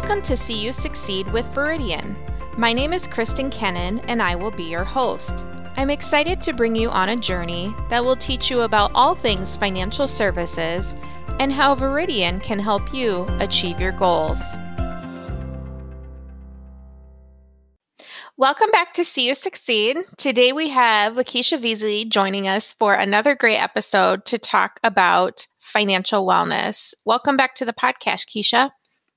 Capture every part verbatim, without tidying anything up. Welcome to See You Succeed with Viridian. My name is Kristen Kennan, and I will be your host. I'm excited to bring you on a journey that will teach you about all things financial services and how Viridian can help you achieve your goals. Welcome back to See You Succeed. Today we have Lakeisha Veazley joining us for another great episode to talk about financial wellness. Welcome back to the podcast, Keisha.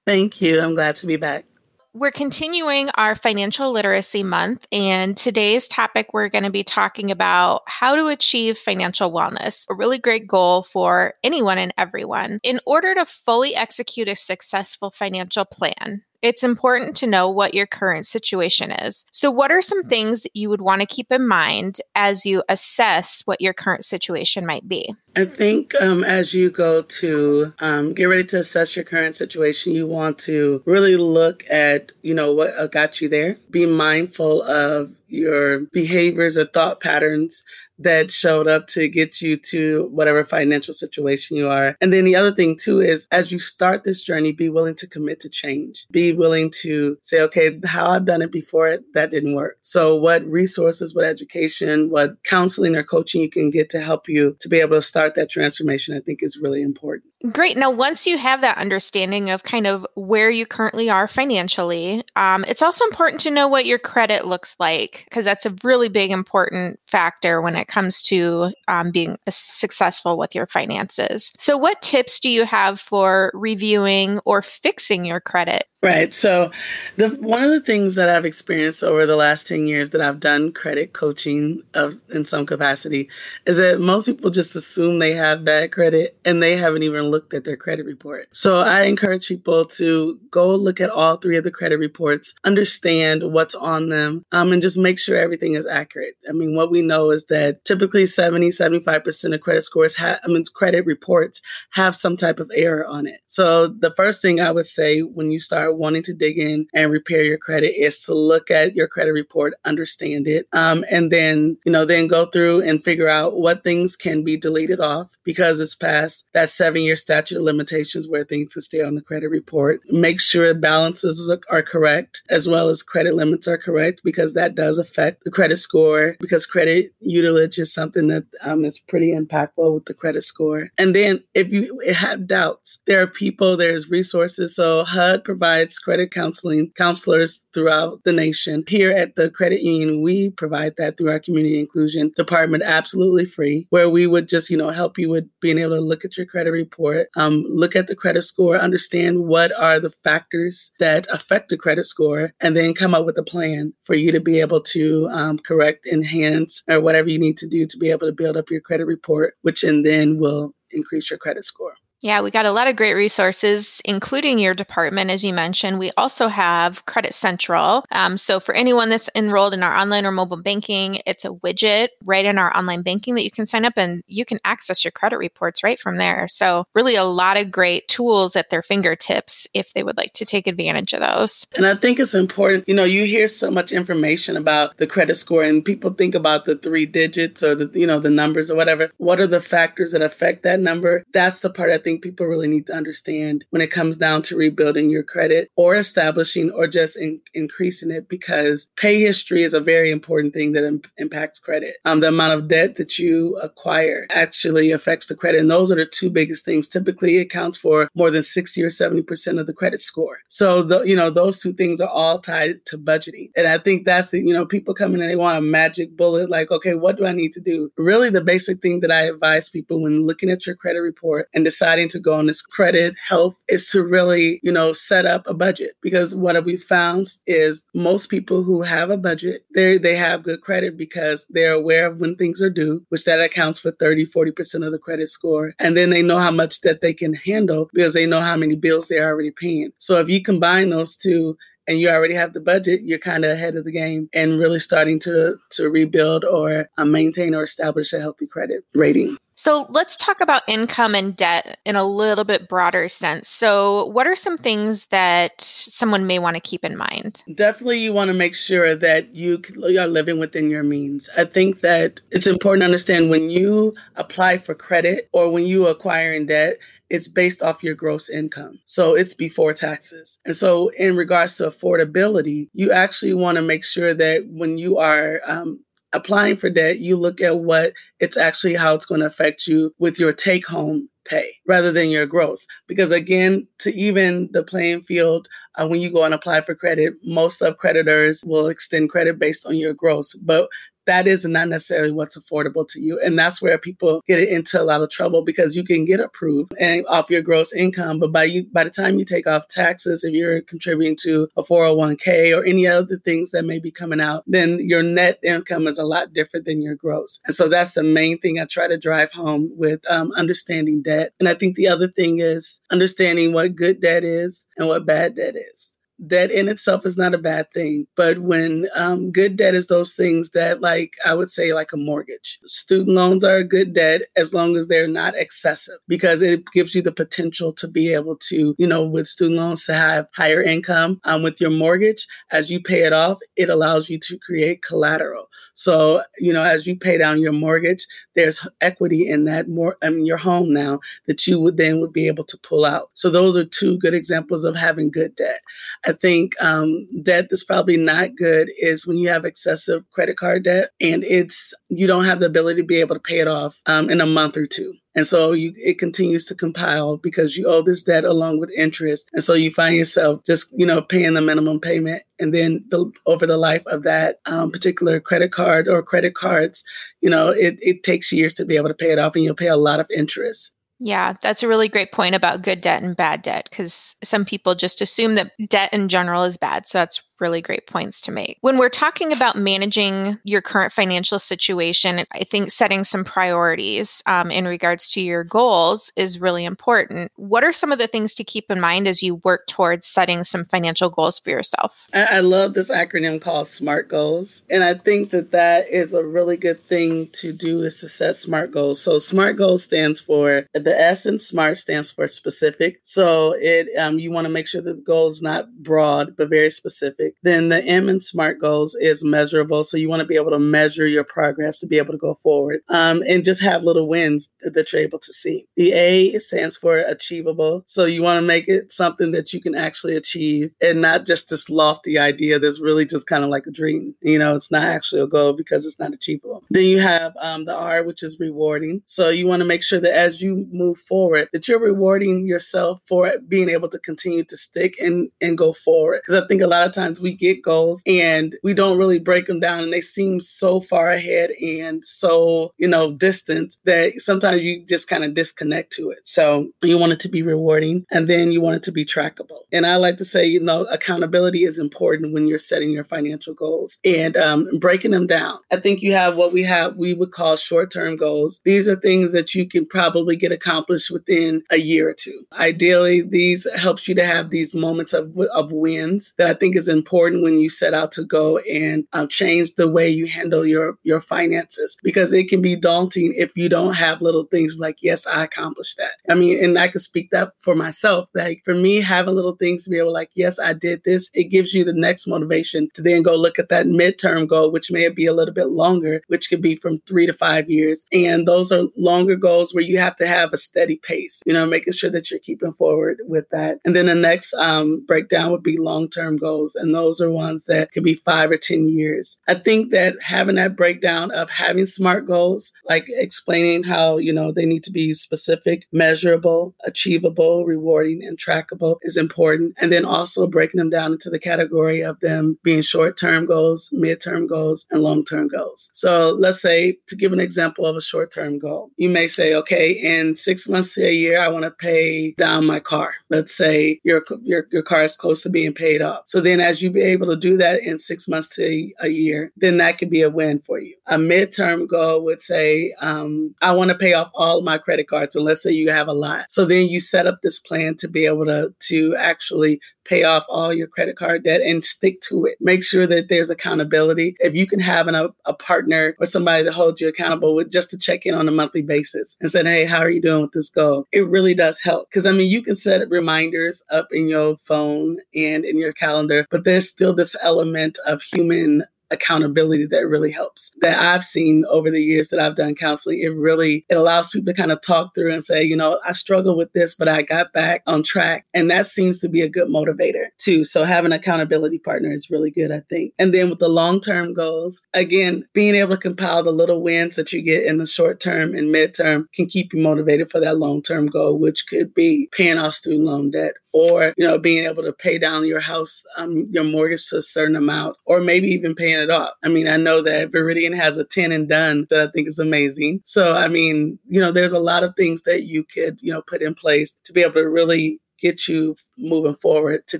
Thank you. I'm glad to be back. We're continuing our Financial Literacy Month, and today's topic we're going to be talking about how to achieve financial wellness, a really great goal for anyone and everyone. In order to fully execute a successful financial plan, it's important to know what your current situation is. So what are some things that you would want to keep in mind as you assess what your current situation might be? I think um, as you go to um, get ready to assess your current situation, you want to really look at, you know, what got you there. Be mindful of your behaviors or thought patterns that showed up to get you to whatever financial situation you are. And then the other thing too is, as you start this journey, be willing to commit to change. Be willing to say, okay, how I've done it before, that didn't work. So what resources, what education, what counseling or coaching you can get to help you to be able to start that transformation, I think is really important. Great. Now, once you have that understanding of kind of where you currently are financially, um, it's also important to know what your credit looks like, because that's a really big important factor when it comes to um, being successful with your finances. So what tips do you have for reviewing or fixing your credit? Right. So the one of the things that I've experienced over the last ten years that I've done credit coaching of in some capacity is that most people just assume they have bad credit and they haven't even looked at their credit report. So I encourage people to go look at all three of the credit reports, understand what's on them, um, and just make sure everything is accurate. I mean, what we know is that typically seventy, seventy-five percent of credit scores, ha- I mean, credit reports have some type of error on it. So the first thing I would say when you start wanting to dig in and repair your credit is to look at your credit report, understand it, um, and then, you know, then go through and figure out what things can be deleted off because it's past that seven-year statute of limitations where things can stay on the credit report. Make sure balances are correct as well as credit limits are correct, because that does affect the credit score, because credit utilage is something that um, is pretty impactful with the credit score. And then if you have doubts, there are people, there's resources. So H U D provides credit counseling, counselors throughout the nation. Here at the credit union, we provide that through our community inclusion department absolutely free, where we would just, you know, help you with being able to look at your credit report, um, look at the credit score, understand what are the factors that affect the credit score, and then come up with a plan for you to be able to um, correct, enhance, or whatever you need to do to be able to build up your credit report, which and then will increase your credit score. Yeah, we got a lot of great resources, including your department, as you mentioned. We also have Credit Central. Um, so for anyone that's enrolled in our online or mobile banking, it's a widget right in our online banking that you can sign up and you can access your credit reports right from there. So really a lot of great tools at their fingertips if they would like to take advantage of those. And I think it's important, you know, you hear so much information about the credit score and people think about the three digits or the, you know, the numbers or whatever. What are the factors that affect that number? That's the part I think people really need to understand when it comes down to rebuilding your credit or establishing or just in, increasing it, because pay history is a very important thing that im- impacts credit. Um, the amount of debt that you acquire actually affects the credit. And those are the two biggest things. Typically, it accounts for more than sixty or seventy percent of the credit score. So, the, you know, those two things are all tied to budgeting. And I think that's the, you know, people come in and they want a magic bullet, like, okay, what do I need to do? Really, the basic thing that I advise people when looking at your credit report and deciding to go on this credit health is to really, you know, set up a budget, because what we found is most people who have a budget, they they have good credit because they're aware of when things are due, which that accounts for thirty, forty percent of the credit score. And then they know how much that they can handle because they know how many bills they're already paying. So if you combine those two, and you already have the budget, you're kind of ahead of the game and really starting to, to rebuild or uh, maintain or establish a healthy credit rating. So let's talk about income and debt in a little bit broader sense. So what are some things that someone may want to keep in mind? Definitely, you want to make sure that you are living within your means. I think that it's important to understand when you apply for credit or when you acquire in debt, it's based off your gross income. So it's before taxes. And so in regards to affordability, you actually want to make sure that when you are um, applying for debt, you look at what it's actually how it's going to affect you with your take home pay rather than your gross. Because again, to even the playing field, uh, when you go and apply for credit, most of creditors will extend credit based on your gross. But that is not necessarily what's affordable to you. And that's where people get into a lot of trouble because you can get approved and off your gross income. But by you, by the time you take off taxes, if you're contributing to a four oh one k or any other things that may be coming out, then your net income is a lot different than your gross. And so that's the main thing I try to drive home with um, understanding debt. And I think the other thing is understanding what good debt is and what bad debt is. Debt in itself is not a bad thing. But when um, good debt is those things that, like, I would say like a mortgage. Student loans are a good debt as long as they're not excessive, because it gives you the potential to be able to, you know, with student loans to have higher income. Um, with your mortgage, as you pay it off, it allows you to create collateral. So, you know, as you pay down your mortgage, there's equity in that more in your home now that you would then would be able to pull out. So those are two good examples of having good debt. I think um, debt that's probably not good is when you have excessive credit card debt and it's you don't have the ability to be able to pay it off um, in a month or two. And so you, it continues to compile because you owe this debt along with interest. And so you find yourself just, you know, paying the minimum payment. And then the, over the life of that um, particular credit card or credit cards, you know, it, it takes years to be able to pay it off and you'll pay a lot of interest. Yeah, that's a really great point about good debt and bad debt, because some people just assume that debt in general is bad. So that's really great points to make. When we're talking about managing your current financial situation, I think setting some priorities um, in regards to your goals is really important. What are some of the things to keep in mind as you work towards setting some financial goals for yourself? I, I love this acronym called SMART goals. And I think that that is a really good thing to do is to set SMART goals. So SMART goals stands for, the S in SMART stands for specific. So it um, you want to make sure that the goal is not broad, but very specific. Then the M in SMART goals is measurable. So you want to be able to measure your progress to be able to go forward um, and just have little wins that you're able to see. The A stands for achievable. So you want to make it something that you can actually achieve and not just this lofty idea that's really just kind of like a dream. You know, it's not actually a goal because it's not achievable. Then you have um, the R, which is rewarding. So you want to make sure that as you move forward, that you're rewarding yourself for being able to continue to stick and, and go forward. Because I think a lot of times we get goals and we don't really break them down and they seem so far ahead and so, you know, distant that sometimes you just kind of disconnect to it. So you want it to be rewarding and then you want it to be trackable. And I like to say, you know, accountability is important when you're setting your financial goals and um, breaking them down. I think you have what we have, we would call short-term goals. These are things that you can probably get accomplished within a year or two. Ideally, these helps you to have these moments of, of wins that I think is important. important when you set out to go and uh, change the way you handle your, your finances, because it can be daunting if you don't have little things like, yes, I accomplished that. I mean, and I can speak that for myself. Like for me, having little things to be able to like, yes, I did this. It gives you the next motivation to then go look at that midterm goal, which may be a little bit longer, which could be from three to five years. And those are longer goals where you have to have a steady pace, you know, making sure that you're keeping forward with that. And then the next um, breakdown would be long-term goals. And those are ones that could be five or ten years. I think that having that breakdown of having SMART goals, like explaining how, you know, they need to be specific, measurable, achievable, rewarding, and trackable is important. And then also breaking them down into the category of them being short-term goals, mid-term goals, and long-term goals. So let's say, to give an example of a short-term goal, you may say, okay, in six months to a year, I want to pay down my car. Let's say your, your, your car is close to being paid off. So then as you be able to do that in six months to a year, then that could be a win for you. A midterm goal would say, um, I want to pay off all my credit cards. And let's say you have a lot. So then you set up this plan to be able to, to actually pay off all your credit card debt and stick to it. Make sure that there's accountability. If you can have an, a, a partner or somebody to hold you accountable with, just to check in on a monthly basis and say, hey, how are you doing with this goal? It really does help. Because I mean, you can set reminders up in your phone and in your calendar, but there's still this element of human accountability that really helps, that I've seen over the years that I've done counseling. It really, it allows people to kind of talk through and say, you know, I struggle with this, but I got back on track. And that seems to be a good motivator too. So having an accountability partner is really good, I think. And then with the long-term goals, again, being able to compile the little wins that you get in the short term and midterm can keep you motivated for that long-term goal, which could be paying off student loan debt, or, you know, being able to pay down your house, um, your mortgage to a certain amount, or maybe even paying it off. I mean, I know that Viridian has a ten and done that I think is amazing. So, I mean, you know, there's a lot of things that you could, you know, put in place to be able to really get you moving forward, to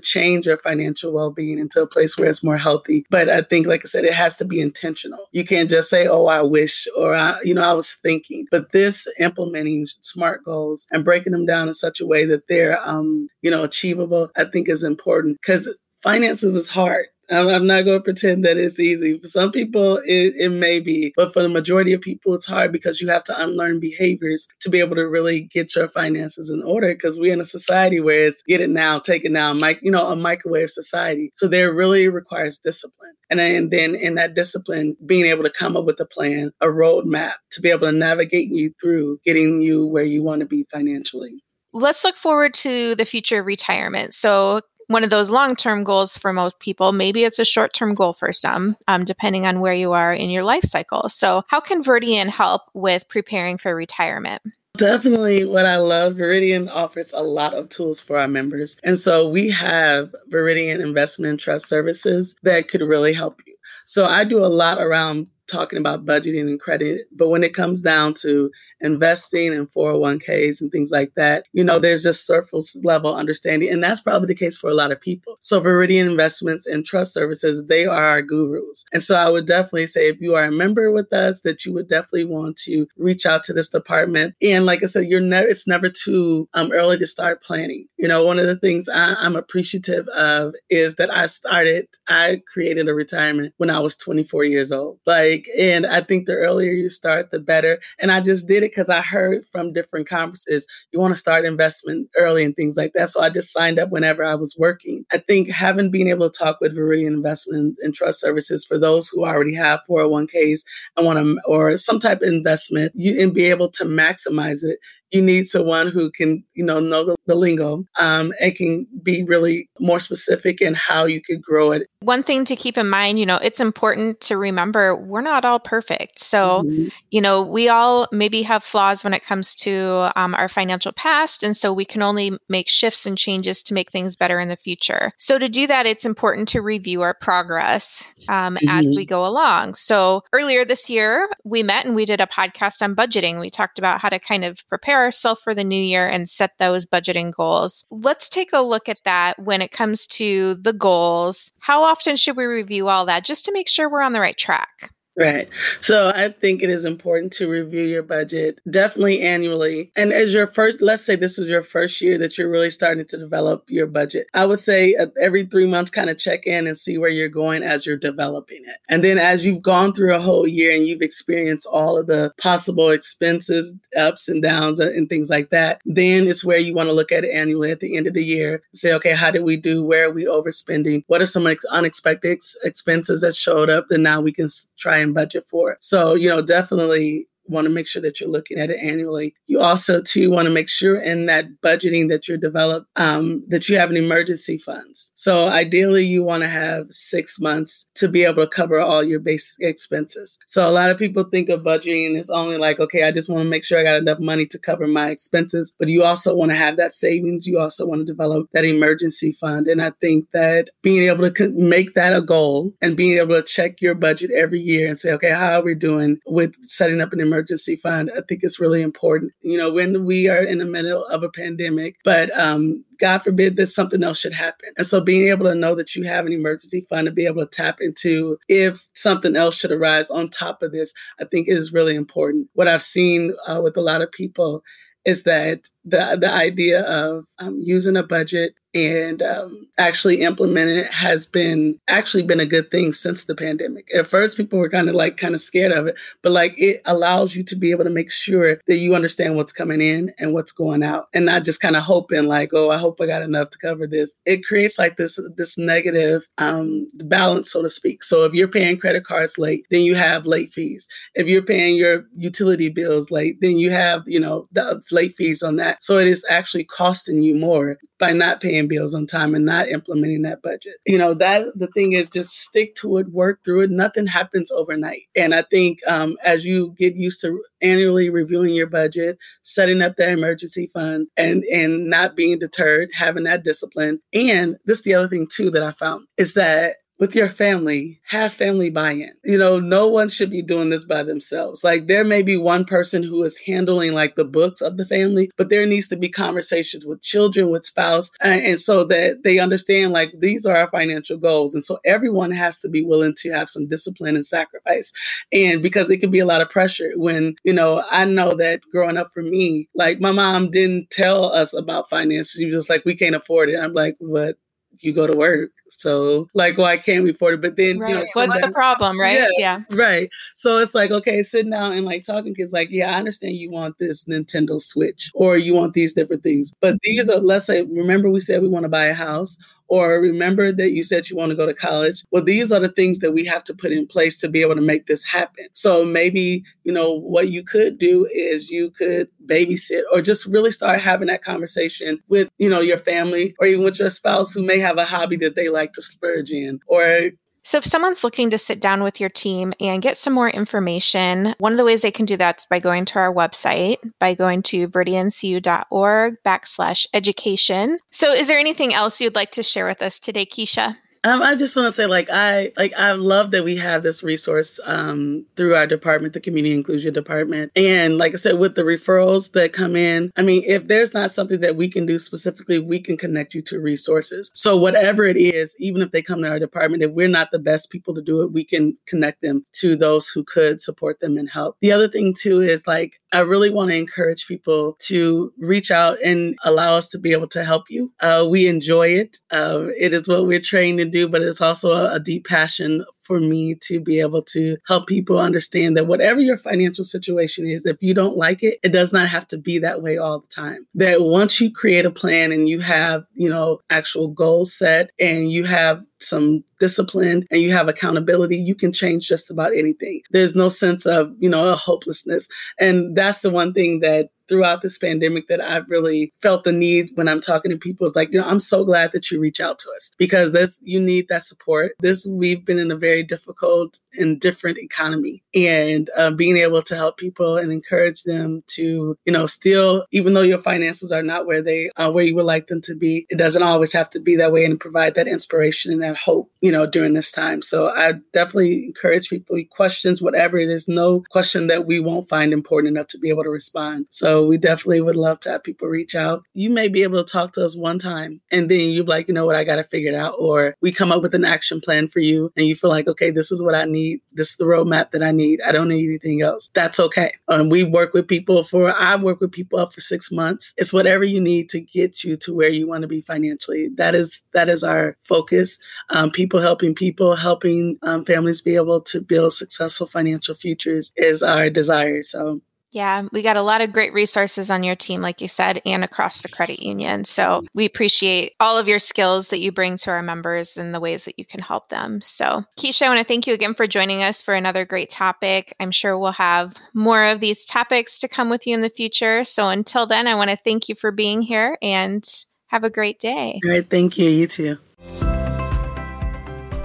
change your financial well-being into a place where it's more healthy. But I think, like I said, it has to be intentional. You can't just say, oh, I wish, or, I, you know, I was thinking. But this, implementing SMART goals and breaking them down in such a way that they're, um, you know, achievable, I think is important, because finances is hard. I'm not going to pretend that it's easy. For some people, it, it may be. But for the majority of people, it's hard, because you have to unlearn behaviors to be able to really get your finances in order, because we're in a society where it's get it now, take it now, mic- you know, a microwave society. So there really requires discipline. And then, and then in that discipline, being able to come up with a plan, a roadmap to be able to navigate you through getting you where you want to be financially. Let's look forward to the future of retirement. So one of those long-term goals for most people, maybe it's a short-term goal for some, um, depending on where you are in your life cycle. So how can Viridian help with preparing for retirement? Definitely what I love, Viridian offers a lot of tools for our members. And so we have Viridian Investment Trust Services that could really help you. So I do a lot around talking about budgeting and credit, but when it comes down to investing and four oh one k's and things like that, you know, there's just surface level understanding. And that's probably the case for a lot of people. So Viridian Investments and Trust Services, they are our gurus. And so I would definitely say, if you are a member with us, that you would definitely want to reach out to this department. And like I said, you're never, it's never too um, early to start planning. You know, one of the things I, I'm appreciative of is that I started, I created a retirement when I was twenty-four years old. Like, and I think the earlier you start, the better. And I just did it because I heard from different conferences, you want to start investment early and things like that. So I just signed up whenever I was working. I think having been able to talk with Viridian Investment and Trust Services for those who already have four oh one k's and want to, or some type of investment, you, and be able to maximize it, you need someone who can, you know, know the, the lingo um, and can be really more specific in how you could grow it. One thing to keep in mind, you know, it's important to remember we're not all perfect. So, mm-hmm. you know, we all maybe have flaws when it comes to um, our financial past. And so we can only make shifts and changes to make things better in the future. So to do that, it's important to review our progress um, mm-hmm. as we go along. So earlier this year, we met and we did a podcast on budgeting. We talked about how to kind of prepare ourselves for the new year and set those budgeting goals. Let's take a look at that when it comes to the goals. How often should we review all that just to make sure we're on the right track? Right. So I think it is important to review your budget, definitely annually. And as your first, let's say this is your first year that you're really starting to develop your budget, I would say every three months, kind of check in and see where you're going as you're developing it. And then as you've gone through a whole year and you've experienced all of the possible expenses, ups and downs and things like that, then it's where you want to look at it annually at the end of the year and say, okay, how did we do? Where are we overspending? What are some unexpected ex- expenses that showed up that now we can try and and budget for it. So, you know, definitely want to make sure that you're looking at it annually. You also, too, want to make sure in that budgeting that you're developed, um, that you have an emergency funds. So ideally, you want to have six months to be able to cover all your basic expenses. So a lot of people think of budgeting as only like, okay, I just want to make sure I got enough money to cover my expenses. But you also want to have that savings. You also want to develop that emergency fund. And I think that being able to make that a goal and being able to check your budget every year and say, okay, how are we doing with setting up an emergency emergency fund? I think it's really important. You know, when we are in the middle of a pandemic, but um, God forbid that something else should happen. And so being able to know that you have an emergency fund to be able to tap into if something else should arise on top of this, I think is really important. What I've seen uh, with a lot of people is that the the idea of um, using a budget and um, actually implementing it has been actually been a good thing since the pandemic. At first, people were kind of like kind of scared of it, but like it allows you to be able to make sure that you understand what's coming in and what's going out, and not just kind of hoping like, oh, I hope I got enough to cover this. It creates like this this negative um, balance, so to speak. So if you're paying credit cards late, then you have late fees. If you're paying your utility bills late, then you have you know the late fees on that. So it is actually costing you more by not paying bills on time and not implementing that budget. You know, that the thing is just stick to it, work through it. Nothing happens overnight. And I think um, as you get used to annually reviewing your budget, setting up that emergency fund and, and not being deterred, having that discipline. And this is the other thing too that I found is that with your family, have family buy-in. You know, no one should be doing this by themselves. Like there may be one person who is handling like the books of the family, but there needs to be conversations with children, with spouse, uh, and so that they understand like these are our financial goals. And so everyone has to be willing to have some discipline and sacrifice. And because it can be a lot of pressure when, you know, I know that growing up for me, like my mom didn't tell us about finances. She was just like, we can't afford it. I'm like, what? You go to work. So like, why can't we afford it? But then, right. you know, what's the problem? Right. Yeah, yeah. Right. So it's like, okay, sitting down and like talking kids like, yeah, I understand you want this Nintendo Switch or you want these different things, but these are, let's say, remember we said we want to buy a house. Or remember that you said you want to go to college. Well, these are the things that we have to put in place to be able to make this happen. So maybe, you know, what you could do is you could babysit or just really start having that conversation with, you know, your family or even with your spouse who may have a hobby that they like to splurge in or So if someone's looking to sit down with your team and get some more information, one of the ways they can do that is by going to our website, by going to verdiancu.org backslash education. So is there anything else you'd like to share with us today, Keisha? Um, I just want to say, like, I like I love that we have this resource um, through our department, the Community Inclusion Department. And like I said, with the referrals that come in, I mean, if there's not something that we can do specifically, we can connect you to resources. So whatever it is, even if they come to our department, if we're not the best people to do it, we can connect them to those who could support them and help. The other thing, too, is like, I really want to encourage people to reach out and allow us to be able to help you. Uh, we enjoy it. Uh, it is what we're trained to do, but it's also a, a deep passion for me to be able to help people understand that whatever your financial situation is, if you don't like it, it does not have to be that way all the time. That once you create a plan and you have, you know, actual goals set and you have some discipline and you have accountability, you can change just about anything. There's no sense of, you know, a hopelessness. And that's the one thing that throughout this pandemic that I've really felt the need when I'm talking to people is like, you know, I'm so glad that you reach out to us because this, you need that support. This, we've been in a very difficult and different economy and uh, being able to help people and encourage them to, you know, still, even though your finances are not where they uh, where you would like them to be, it doesn't always have to be that way and provide that inspiration and that hope, you know, during this time. So I definitely encourage people, questions, whatever it is, no question that we won't find important enough to be able to respond. So So we definitely would love to have people reach out. You may be able to talk to us one time and then you're like, you know what, I got to figure it out. Or we come up with an action plan for you and you feel like, okay, this is what I need. This is the roadmap that I need. I don't need anything else. That's okay. Um, we work with people for, I work with people up for six months. It's whatever you need to get you to where you want to be financially. That is, that is our focus. Um, people helping people, helping um, families be able to build successful financial futures is our desire. So yeah, we got a lot of great resources on your team, like you said, and across the credit union. So we appreciate all of your skills that you bring to our members and the ways that you can help them. So Keisha, I want to thank you again for joining us for another great topic. I'm sure we'll have more of these topics to come with you in the future. So until then, I want to thank you for being here and have a great day. All right. Thank you. You too.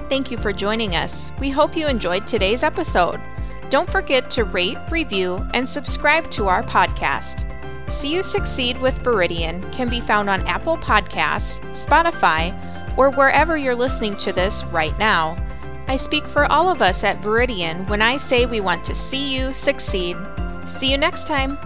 Thank you for joining us. We hope you enjoyed today's episode. Don't forget to rate, review, and subscribe to our podcast. See You Succeed with Viridian can be found on Apple Podcasts, Spotify, or wherever you're listening to this right now. I speak for all of us at Viridian when I say we want to see you succeed. See you next time.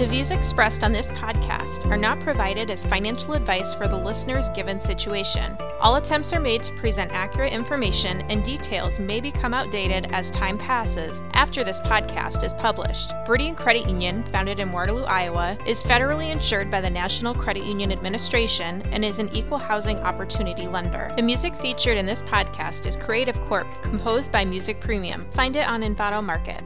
The views expressed on this podcast are not provided as financial advice for the listener's given situation. All attempts are made to present accurate information, and details may become outdated as time passes after this podcast is published. Viridian Credit Union, founded in Waterloo, Iowa, is federally insured by the National Credit Union Administration and is an equal housing opportunity lender. The music featured in this podcast is Creative Corp, composed by Music Premium. Find it on Envato Market.